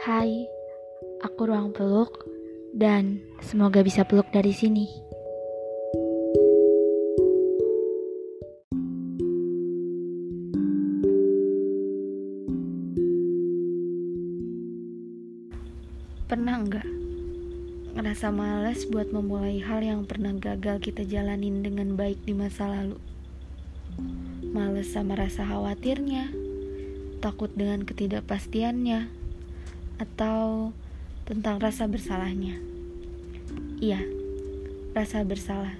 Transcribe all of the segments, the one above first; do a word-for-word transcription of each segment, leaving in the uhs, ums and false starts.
Hai, aku Ruang Peluk dan semoga bisa peluk dari sini. Pernah enggak ngerasa malas buat memulai hal yang pernah gagal kita jalanin dengan baik di masa lalu? Malas sama rasa khawatirnya, takut dengan ketidakpastiannya, atau tentang rasa bersalahnya. Iya, rasa bersalah.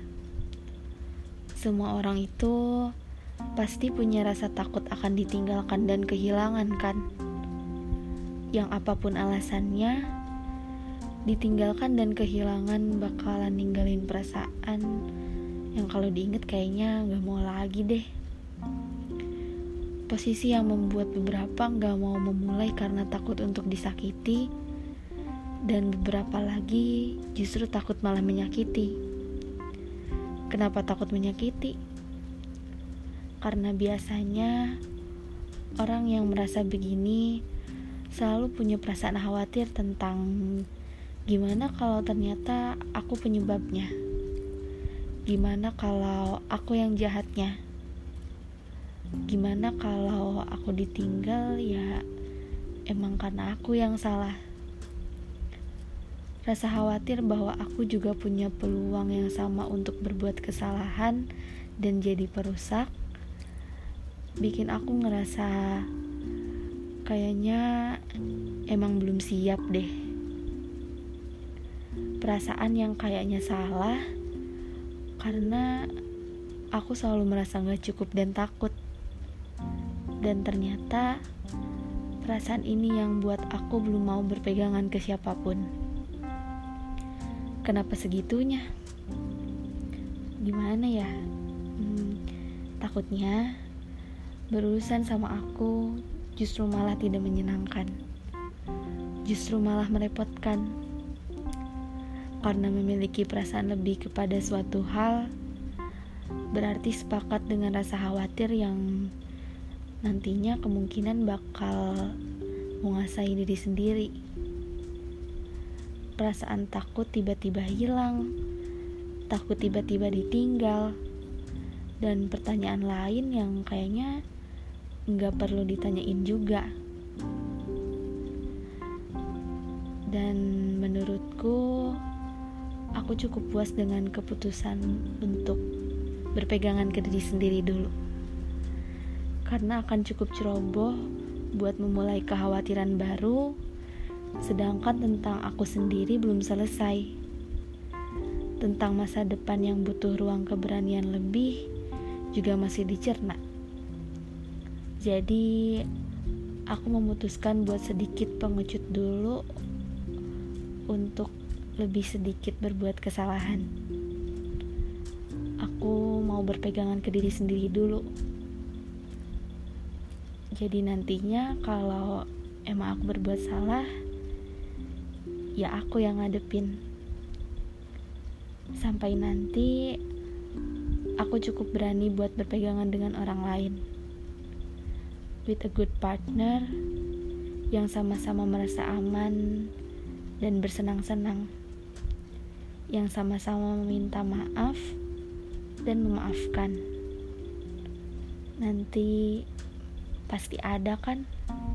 Semua orang itu pasti punya rasa takut akan ditinggalkan dan kehilangan, kan? Yang apapun alasannya, ditinggalkan dan kehilangan bakalan ninggalin perasaan yang kalau diinget kayaknya gak mau lagi deh. Posisi yang membuat beberapa gak mau memulai karena takut untuk disakiti, dan beberapa lagi justru takut malah menyakiti. Kenapa takut menyakiti? Karena biasanya orang yang merasa begini selalu punya perasaan khawatir tentang gimana kalau ternyata aku penyebabnya, gimana kalau aku yang jahatnya, gimana kalau aku ditinggal ya emang karena aku yang salah. Rasa khawatir bahwa aku juga punya peluang yang sama untuk berbuat kesalahan dan jadi perusak bikin aku ngerasa kayaknya emang belum siap deh. Perasaan yang kayaknya salah karena aku selalu merasa gak cukup dan takut. Dan ternyata perasaan ini yang buat aku belum mau berpegangan ke siapapun. Kenapa segitunya? Gimana ya? Hmm, takutnya berurusan sama aku justru malah tidak menyenangkan, justru malah merepotkan. Karena memiliki perasaan lebih kepada suatu hal, berarti sepakat dengan rasa khawatir yang nantinya kemungkinan bakal menguasai diri sendiri. Perasaan takut tiba-tiba hilang, takut tiba-tiba ditinggal, dan pertanyaan lain yang kayaknya nggak perlu ditanyain juga. Dan menurutku, aku cukup puas dengan keputusan untuk berpegangan ke diri sendiri dulu, karena akan cukup ceroboh buat memulai kekhawatiran baru, sedangkan tentang aku sendiri belum selesai. Tentang masa depan yang butuh ruang keberanian lebih juga masih dicerna. Jadi, aku memutuskan buat sedikit pengecut dulu untuk lebih sedikit berbuat kesalahan. Aku mau berpegangan ke diri sendiri dulu. Jadi nantinya kalau emang aku berbuat salah, ya aku yang ngadepin. Sampai nanti aku cukup berani buat berpegangan dengan orang lain, with a good partner yang sama-sama merasa aman dan bersenang-senang, yang sama-sama meminta maaf dan memaafkan. Nanti pasti ada kan?